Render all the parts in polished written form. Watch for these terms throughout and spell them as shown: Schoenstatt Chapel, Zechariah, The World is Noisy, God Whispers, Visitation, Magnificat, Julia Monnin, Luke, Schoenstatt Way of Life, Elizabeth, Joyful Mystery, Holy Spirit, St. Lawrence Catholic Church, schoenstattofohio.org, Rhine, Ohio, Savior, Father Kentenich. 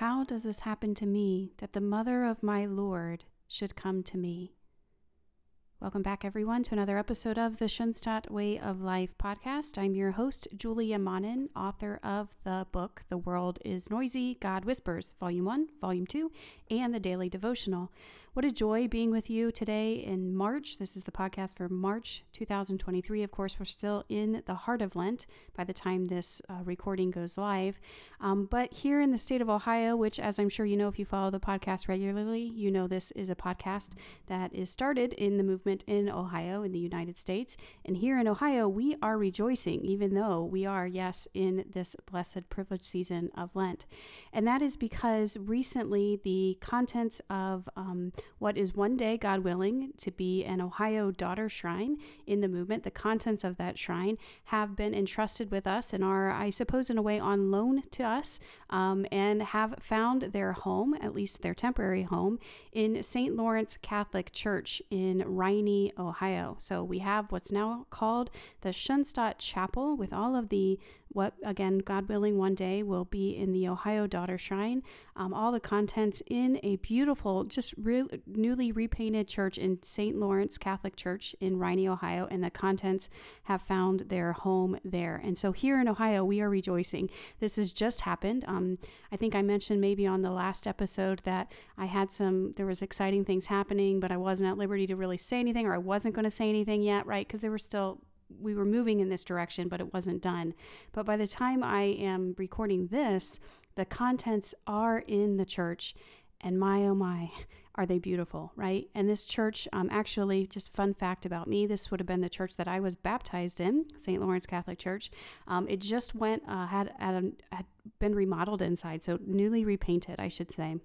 How does this happen to me that the mother of my Lord should come to me? Welcome back, everyone, to another episode of the Schoenstatt Way of Life podcast. I'm your host, Julia Monnin, author of the book, The World is Noisy, God Whispers, Volume 1, Volume 2, and the Daily Devotional. What a joy being with you today in March. This is the podcast for March 2023. Of course, we're still in the heart of Lent by the time this recording goes live. But here in the state of Ohio, which, as I'm sure you know if you follow the podcast regularly, you know this is a podcast that is started in the movement in Ohio, in the United States. And here in Ohio, we are rejoicing, even though we are, yes, in this blessed privileged season of Lent. And that is because recently the contents of what is one day, God willing, to be an Ohio daughter shrine in the movement, the contents of that shrine have been entrusted with us and are, I suppose, in a way on loan to us and have found their home, at least their temporary home, in St. Lawrence Catholic Church in Rhine, Ohio. So we have what's now called the Schoenstatt Chapel with all of the, what, again, God willing, one day will be in the Ohio daughter shrine, all the contents in a beautiful, just newly repainted church in St. Lawrence Catholic Church in Rhine, Ohio, and the contents have found their home there. And so here in Ohio, we are rejoicing. This has just happened. I think I mentioned maybe on the last episode that I had there was exciting things happening, but I wasn't at liberty to really say anything, or I wasn't going to say anything yet, right? Because we were moving in this direction, but it wasn't done. But by the time I am recording this, the contents are in the church. And my, oh my, are they beautiful, right? And this church, actually, just fun fact about me, this would have been the church that I was baptized in, St. Lawrence Catholic Church. It just had been remodeled inside, so newly repainted, I should say.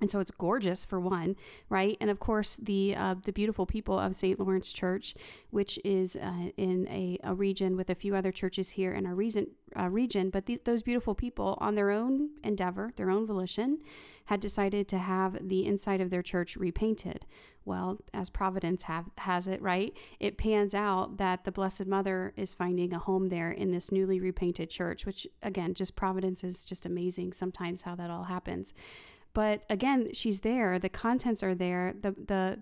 And so it's gorgeous for one, right? And of course, the beautiful people of St. Lawrence Church, which is in a region with a few other churches here in our region, but those beautiful people on their own endeavor, their own volition, had decided to have the inside of their church repainted. Well, as Providence has it, right? It pans out that the Blessed Mother is finding a home there in this newly repainted church, which again, just Providence is just amazing sometimes how that all happens. But again, she's there. The contents are there. The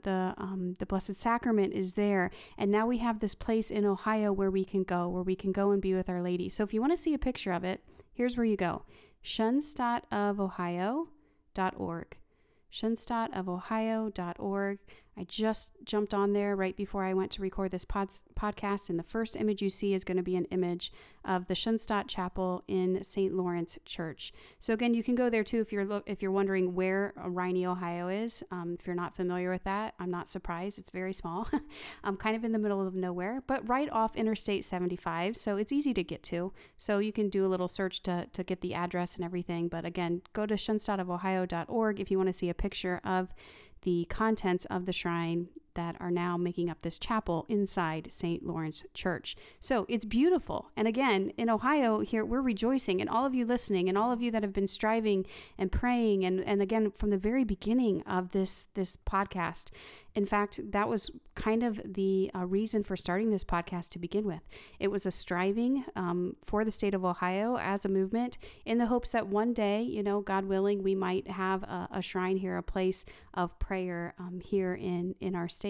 Blessed Sacrament is there, and now we have this place in Ohio where we can go and be with Our Lady. So if you want to see a picture of it, here's where you go: schoenstattofohio.org. schoenstattofohio.org. I just jumped on there right before I went to record this podcast, and the first image you see is going to be an image of the Schoenstatt Chapel in St. Lawrence Church. So again, you can go there too if you're wondering where Rhine, Ohio is. If you're not familiar with that, I'm not surprised. It's very small. I'm kind of in the middle of nowhere, but right off Interstate 75, so it's easy to get to. So you can do a little search to get the address and everything. But again, go to schoenstattofohio.org if you want to see a picture of the contents of the shrine that are now making up this chapel inside St. Lawrence Church. So it's beautiful. And again, in Ohio here, we're rejoicing. And all of you listening and all of you that have been striving and praying. And again, from the very beginning of this podcast, in fact, that was kind of the reason for starting this podcast to begin with. It was a striving for the state of Ohio as a movement in the hopes that one day, God willing, we might have a shrine here, a place of prayer here in our state.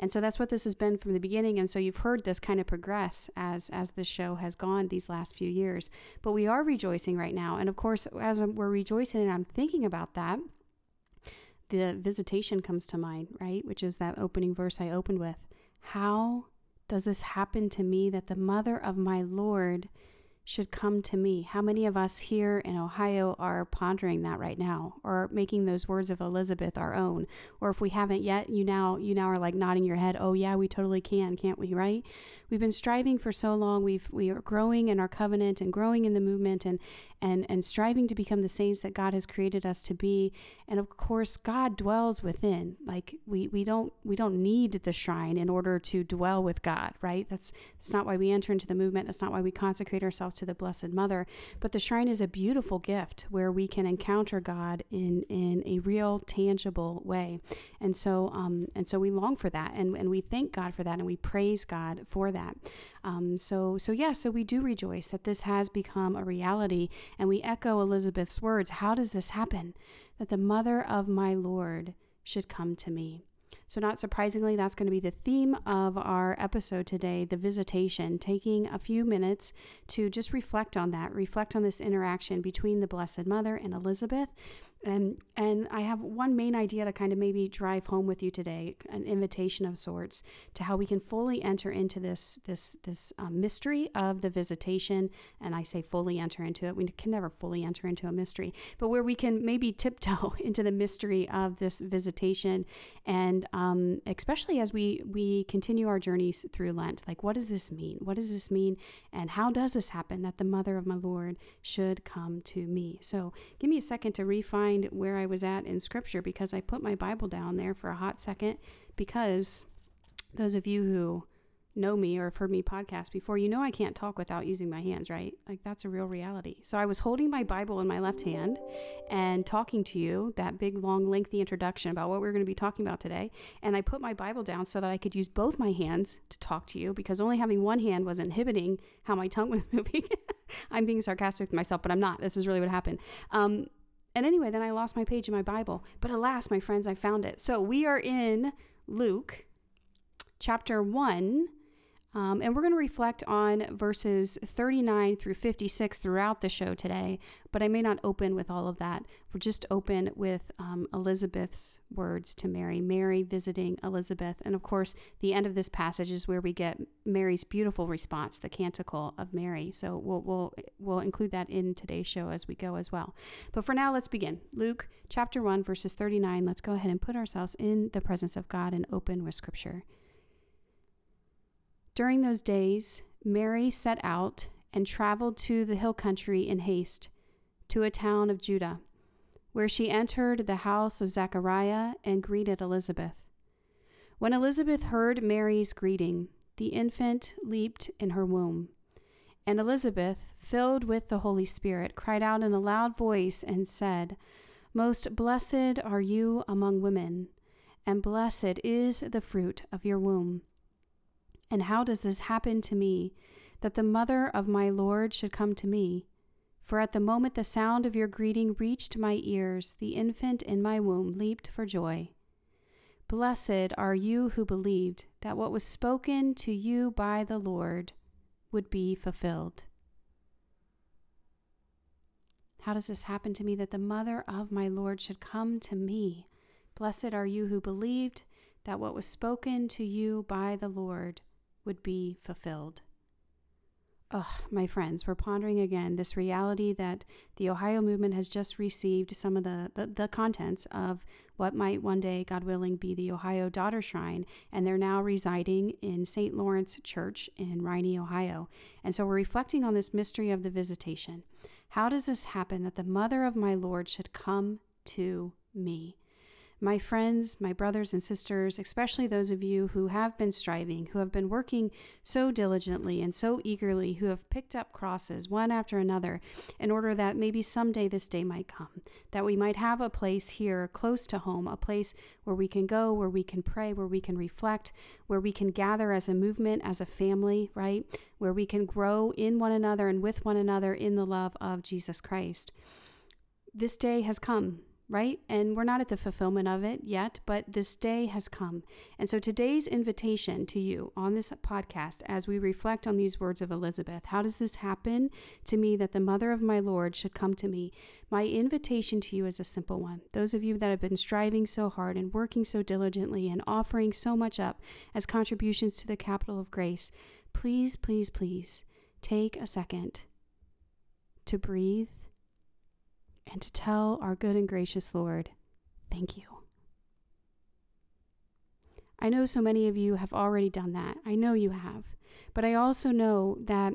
And so that's what this has been from the beginning. And so you've heard this kind of progress as the show has gone these last few years. But we are rejoicing right now. And of course, as we're rejoicing and I'm thinking about that, the Visitation comes to mind, right? Which is that opening verse I opened with. How does this happen to me that the mother of my Lord should come to me? How many of us here in Ohio are pondering that right now, or making those words of Elizabeth our own? Or if we haven't yet, you now are like nodding your head. Oh yeah, we totally can, can't we, right? We've been striving for so long. We are growing in our covenant and growing in the movement and striving to become the saints that God has created us to be. And of course, God dwells within. Like we don't need the shrine in order to dwell with God, right? That's not why we enter into the movement. That's not why we consecrate ourselves to the Blessed Mother. But the shrine is a beautiful gift where we can encounter God in a real, tangible way. And so we long for that, and we thank God for that, and we praise God for that. So we do rejoice that this has become a reality, and we echo Elizabeth's words. How does this happen? That the mother of my Lord should come to me. So not surprisingly, that's going to be the theme of our episode today, the visitation, taking a few minutes to just reflect on that, reflect on this interaction between the Blessed Mother and Elizabeth. And I have one main idea to kind of maybe drive home with you today, an invitation of sorts to how we can fully enter into this mystery of the visitation. And I say fully enter into it. We can never fully enter into a mystery, but where we can maybe tiptoe into the mystery of this visitation. And especially as we continue our journeys through Lent, like, what does this mean? What does this mean? And how does this happen that the mother of my Lord should come to me? So give me a second to refine where I was at in scripture, because I put my Bible down there for a hot second, because those of you who know me or have heard me podcast before, you know I can't talk without using my hands, right? Like, that's a real reality. So I was holding my Bible in my left hand and talking to you, that big, long, lengthy introduction about what we're going to be talking about today. And I put my Bible down so that I could use both my hands to talk to you, because only having one hand was inhibiting how my tongue was moving. I'm being sarcastic with myself, but I'm not. This is really what happened. And anyway, then I lost my page in my Bible. But alas, my friends, I found it. So we are in Luke chapter 1, and we're going to reflect on verses 39 through 56 throughout the show today. But I may not open with all of that. We'll just open with Elizabeth's words to Mary. Mary visiting Elizabeth. And of course, the end of this passage is where we get Mary's beautiful response, the Canticle of Mary. So we'll include that in today's show as we go as well. But for now, let's begin. Luke chapter 1, verses 39. Let's go ahead and put ourselves in the presence of God and open with Scripture. During those days, Mary set out and traveled to the hill country in haste, to a town of Judah, where she entered the house of Zechariah and greeted Elizabeth. When Elizabeth heard Mary's greeting, the infant leaped in her womb. And Elizabeth, filled with the Holy Spirit, cried out in a loud voice and said, "Most blessed are you among women, and blessed is the fruit of your womb. And how does this happen to me, that the mother of my Lord should come to me? For at the moment the sound of your greeting reached my ears, the infant in my womb leaped for joy. Blessed are you who believed that what was spoken to you by the Lord would be fulfilled." How does this happen to me, that the mother of my Lord should come to me? Blessed are you who believed that what was spoken to you by the Lord would be fulfilled. Oh, my friends, we're pondering again this reality that the Ohio movement has just received some of the contents of what might one day, God willing, be the Ohio Daughter Shrine, and they're now residing in St. Lawrence Church in Rhine, Ohio. And so we're reflecting on this mystery of the visitation. How does this happen, that the mother of my Lord should come to me? My friends, my brothers and sisters, especially those of you who have been striving, who have been working so diligently and so eagerly, who have picked up crosses one after another in order that maybe someday this day might come, that we might have a place here close to home, a place where we can go, where we can pray, where we can reflect, where we can gather as a movement, as a family, right? Where we can grow in one another and with one another in the love of Jesus Christ. This day has come, right? And we're not at the fulfillment of it yet, but this day has come. And so today's invitation to you on this podcast, as we reflect on these words of Elizabeth, how does this happen to me, that the mother of my Lord should come to me? My invitation to you is a simple one. Those of you that have been striving so hard and working so diligently and offering so much up as contributions to the capital of grace, please, please, please take a second to breathe and to tell our good and gracious Lord, thank you. I know so many of you have already done that. I know you have. But I also know that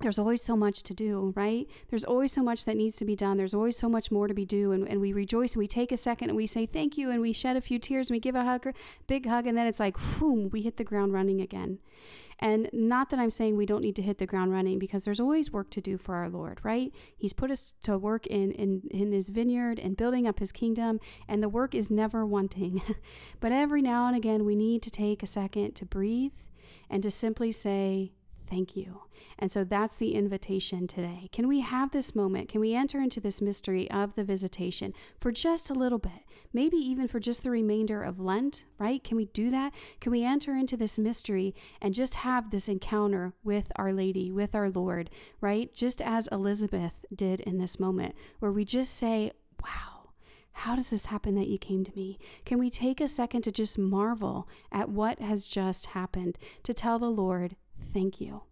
There's always so much to do, right? There's always so much that needs to be done. There's always so much more to be due. And we rejoice and we take a second and we say thank you and we shed a few tears and we give a hug, big hug. And then it's like, whoom, we hit the ground running again. And not that I'm saying we don't need to hit the ground running, because there's always work to do for our Lord, right? He's put us to work in his vineyard and building up his kingdom, and the work is never wanting. But every now and again, we need to take a second to breathe and to simply say, thank you. And so that's the invitation today. Can we have this moment? Can we enter into this mystery of the visitation for just a little bit? Maybe even for just the remainder of Lent, right? Can we do that? Can we enter into this mystery and just have this encounter with Our Lady, with our Lord, right? Just as Elizabeth did in this moment, where we just say, wow, how does this happen that you came to me? Can we take a second to just marvel at what has just happened, to tell the Lord, thank you?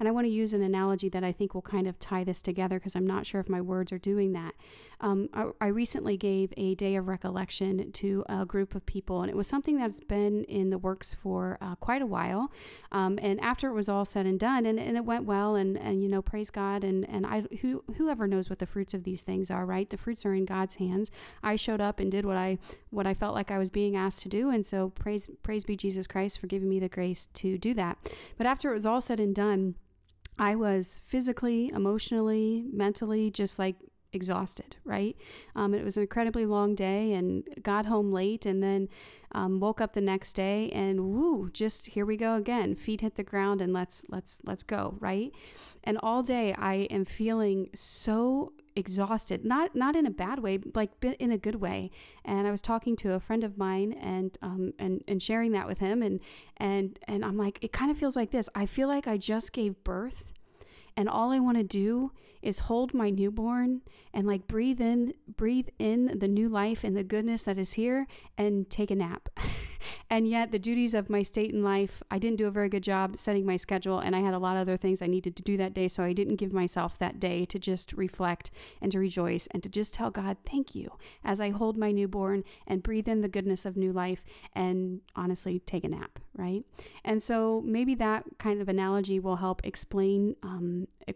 And I want to use an analogy that I think will kind of tie this together, because I'm not sure if my words are doing that. I recently gave a day of recollection to a group of people, and it was something that's been in the works for quite a while. And after it was all said and done, and it went well, and you know, praise God. And I, whoever knows what the fruits of these things are, right? The fruits are in God's hands. I showed up and did what I felt like I was being asked to do, and so praise be Jesus Christ for giving me the grace to do that. But after it was all said and done, I was physically, emotionally, mentally, just like exhausted, right? It was an incredibly long day, and got home late, and then woke up the next day, and woo, just here we go again. Feet hit the ground, and let's go, right? And all day I am feeling so exhausted, not in a bad way, like in a good way. And I was talking to a friend of mine and sharing that with him. And I'm like, it kind of feels like this. I feel like I just gave birth, and all I want to do is hold my newborn and like breathe in the new life and the goodness that is here, and take a nap. And yet the duties of my state in life, I didn't do a very good job setting my schedule, and I had a lot of other things I needed to do that day. So I didn't give myself that day to just reflect and to rejoice and to just tell God, thank you, as I hold my newborn and breathe in the goodness of new life, and honestly take a nap, right? And so maybe that kind of analogy will help explain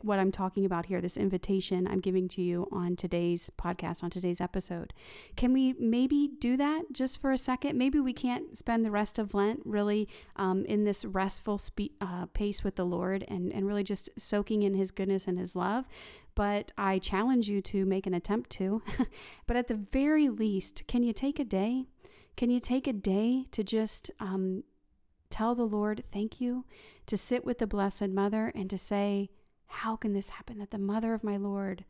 what I'm talking about here, this invitation I'm giving to you on today's podcast, on today's episode. Can we maybe do that just for a second? Maybe we can't spend the rest of Lent really in this restful pace with the Lord, and really just soaking in his goodness and his love. But I challenge you to make an attempt to. But at the very least, can you take a day? Can you take a day to just tell the Lord, thank you, to sit with the Blessed Mother and to say, how can this happen that the mother of my Lord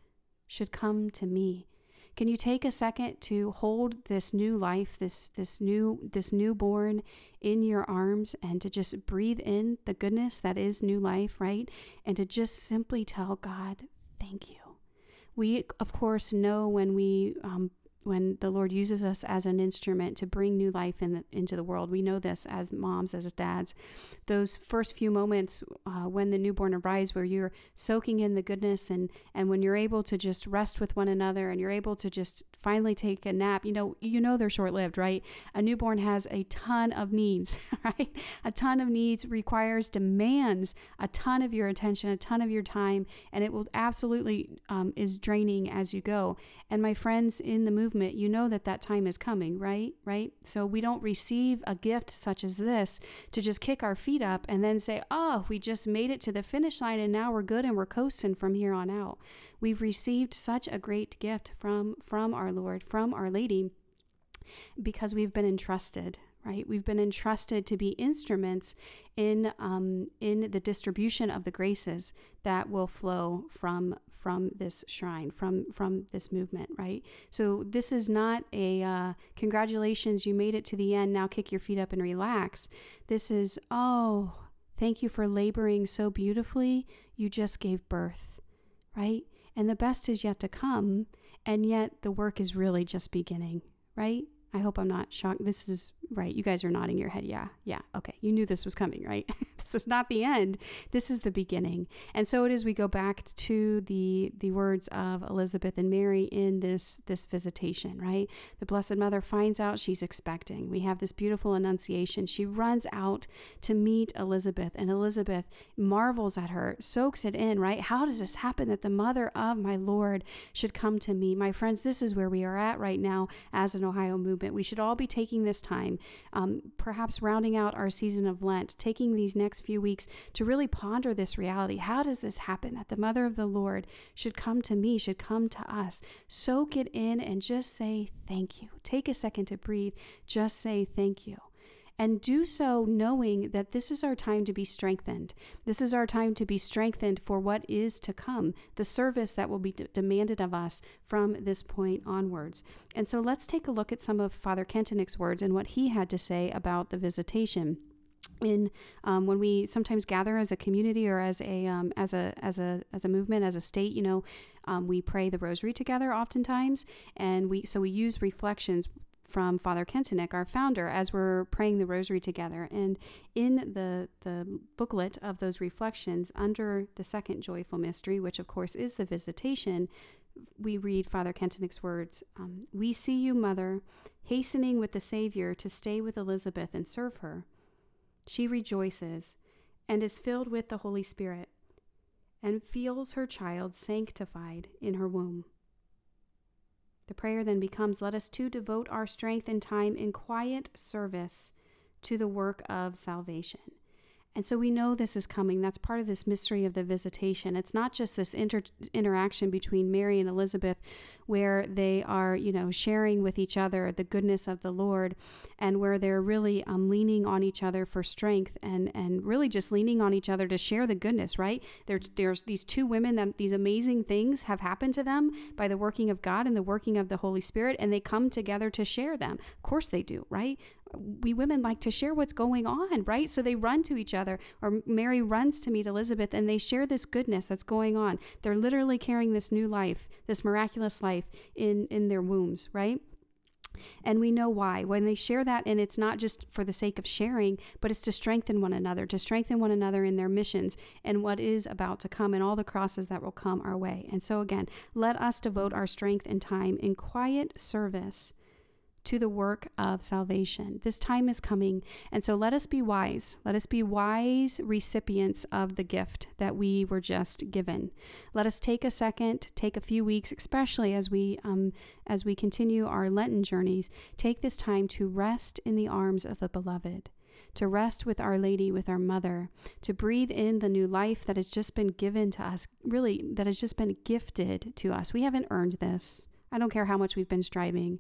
should come to me? Can you take a second to hold this new life, this newborn in your arms, and to just breathe in the goodness that is new life, right? And to just simply tell God, thank you. We, of course, know when the Lord uses us as an instrument to bring new life into the world. We know this as moms, as dads. Those first few moments when the newborn arrives, where you're soaking in the goodness, and when you're able to just rest with one another, and you're able to just finally take a nap, you know they're short-lived, right? A newborn has a ton of needs, right? A ton of needs, demands a ton of your attention, a ton of your time, and it will absolutely is draining as you go. And my friends in the movement, you know that time is coming, right? So we don't receive a gift such as this to just kick our feet up and then say, oh, we just made it to the finish line, and now we're good and we're coasting from here on out. We've received such a great gift from our Lord, from Our Lady, because we've been entrusted, right? We've been entrusted to be instruments in the distribution of the graces that will flow from this shrine, from this movement, right? So this is not a congratulations, you made it to the end, now kick your feet up and relax. This is, oh, thank you for laboring so beautifully. You just gave birth, right? And the best is yet to come, and yet the work is really just beginning, right? I hope I'm not shocked. This is right. You guys are nodding your head. Yeah. Okay. You knew this was coming, right? This is not the end. This is the beginning. And so it is, we go back to the words of Elizabeth and Mary in this visitation, right? The Blessed Mother finds out she's expecting. We have this beautiful Annunciation. She runs out to meet Elizabeth, and Elizabeth marvels at her, soaks it in, right? How does this happen that the mother of my Lord should come to me? My friends, this is where we are at right now as an Ohio movement. We should all be taking this time, perhaps rounding out our season of Lent, taking these next few weeks to really ponder this reality. How does this happen that the mother of the Lord should come to me, should come to us? Soak it in and just say thank you. Take a second to breathe. Just say thank you. And do so knowing that this is our time to be strengthened. This is our time to be strengthened for what is to come, the service that will be demanded of us from this point onwards. And so let's take a look at some of Father Kentenich's words and what he had to say about the visitation. When we sometimes gather as a community or as a movement, as a state, we pray the Rosary together oftentimes, and we use reflections from Father Kentenich, our founder, as we're praying the Rosary together. And in the booklet of those reflections, under the second joyful mystery, which of course is the visitation, we read Father Kentenich's words, "We see you, Mother, hastening with the Savior to stay with Elizabeth and serve her. She rejoices and is filled with the Holy Spirit and feels her child sanctified in her womb." The prayer then becomes, let us too devote our strength and time in quiet service to the work of salvation. And so we know this is coming. That's part of this mystery of the visitation. It's not just this interaction between Mary and Elizabeth where they are, sharing with each other the goodness of the Lord, and where they're really leaning on each other for strength and really just leaning on each other to share the goodness, right? There's these two women that these amazing things have happened to them by the working of God and the working of the Holy Spirit, and they come together to share them. Of course they do, right? We women like to share what's going on, right? So they run to each other, or Mary runs to meet Elizabeth, and they share this goodness that's going on. They're literally carrying this new life, this miraculous life in their wombs, right? And we know why. When they share that, and it's not just for the sake of sharing, but it's to strengthen one another in their missions and what is about to come and all the crosses that will come our way. And so again, let us devote our strength and time in quiet service to the work of salvation. This time is coming. And so let us be wise. Let us be wise recipients of the gift that we were just given. Let us take a second, take a few weeks, especially as we continue our Lenten journeys, take this time to rest in the arms of the Beloved, to rest with Our Lady, with our Mother, to breathe in the new life that has just been given to us, really, that has just been gifted to us. We haven't earned this. I don't care how much we've been striving.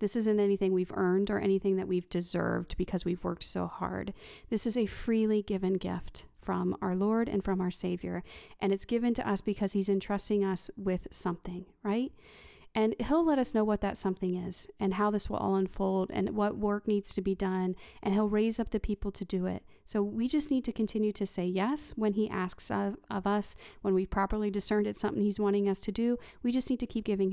This isn't anything we've earned or anything that we've deserved because we've worked so hard. This is a freely given gift from our Lord and from our Savior. And it's given to us because he's entrusting us with something, right? And he'll let us know what that something is and how this will all unfold and what work needs to be done. And he'll raise up the people to do it. So we just need to continue to say yes when he asks of us, when we've properly discerned it's something he's wanting us to do. We just need to keep giving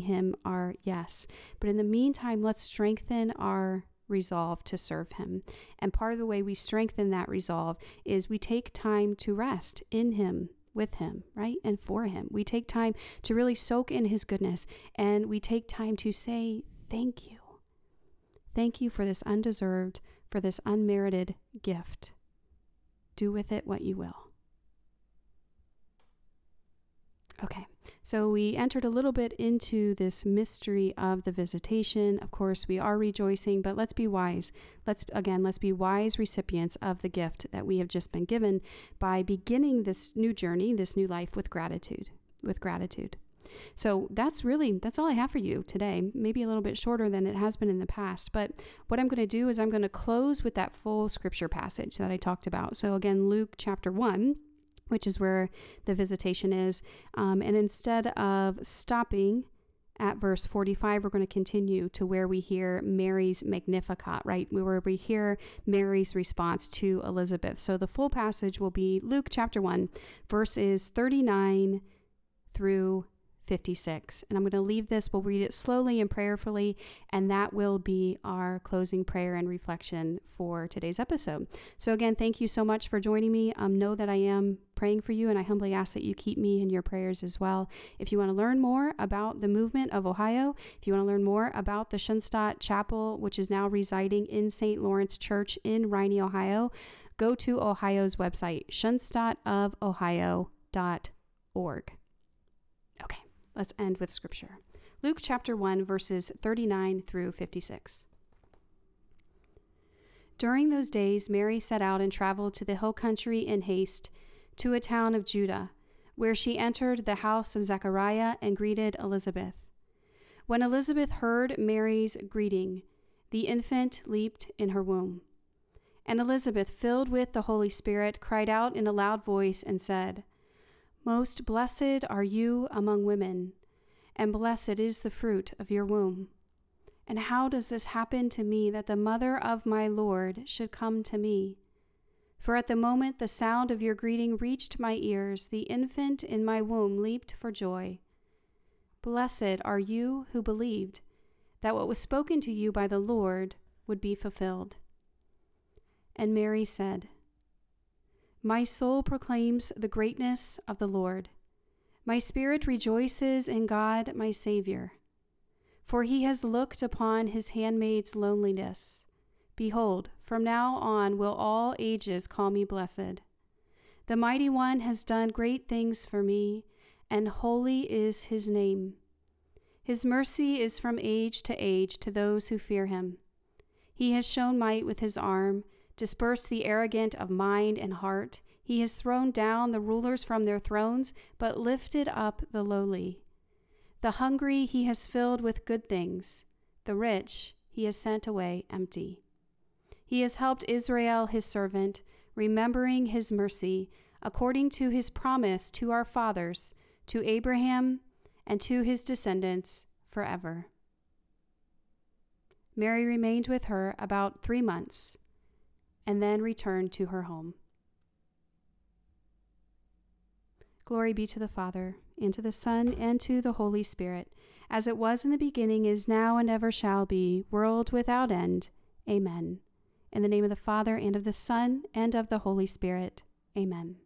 him our yes. But in the meantime, let's strengthen our resolve to serve him. And part of the way we strengthen that resolve is we take time to rest in him, with him, right? And for him. We take time to really soak in his goodness, and we take time to say thank you. Thank you for this undeserved, for this unmerited gift. Do with it what you will. Okay, so we entered a little bit into this mystery of the visitation. Of course, we are rejoicing, but let's be wise. Let's be wise recipients of the gift that we have just been given by beginning this new journey, this new life with gratitude, So that's all I have for you today. Maybe a little bit shorter than it has been in the past, but what I'm going to do is I'm going to close with that full scripture passage that I talked about. So again, Luke chapter 1. Which is where the visitation is. And instead of stopping at verse 45, we're going to continue to where we hear Mary's Magnificat, right? Where we hear Mary's response to Elizabeth. So the full passage will be Luke chapter 1, verses 39 through 56. And I'm going to leave this. We'll read it slowly and prayerfully, and that will be our closing prayer and reflection for today's episode. So again, thank you so much for joining me. Know that I am praying for you, and I humbly ask that you keep me in your prayers as well. If you want to learn more about the movement of Ohio, if you want to learn more about the Schoenstatt Chapel, which is now residing in St. Lawrence Church in Rhine, Ohio, go to Ohio's website, schoenstattofohio.org. Okay, let's end with scripture. Luke chapter 1, verses 39 through 56. During those days, Mary set out and traveled to the hill country in haste, to a town of Judah, where she entered the house of Zechariah and greeted Elizabeth. When Elizabeth heard Mary's greeting, the infant leaped in her womb. And Elizabeth, filled with the Holy Spirit, cried out in a loud voice and said, "Most blessed are you among women, and blessed is the fruit of your womb. And how does this happen to me that the mother of my Lord should come to me? For at the moment the sound of your greeting reached my ears, the infant in my womb leaped for joy. Blessed are you who believed that what was spoken to you by the Lord would be fulfilled." And Mary said, "My soul proclaims the greatness of the Lord. My spirit rejoices in God, my Savior. For he has looked upon his handmaid's loneliness. Behold, from now on will all ages call me blessed. The Mighty One has done great things for me, and holy is his name. His mercy is from age to those who fear him. He has shown might with his arm, dispersed the arrogant of mind and heart. He has thrown down the rulers from their thrones, but lifted up the lowly. The hungry he has filled with good things. The rich he has sent away empty. He has helped Israel, his servant, remembering his mercy, according to his promise to our fathers, to Abraham, and to his descendants forever." Mary remained with her about 3 months, and then returned to her home. Glory be to the Father, and to the Son, and to the Holy Spirit, as it was in the beginning, is now, and ever shall be, world without end. Amen. In the name of the Father, and of the Son, and of the Holy Spirit. Amen.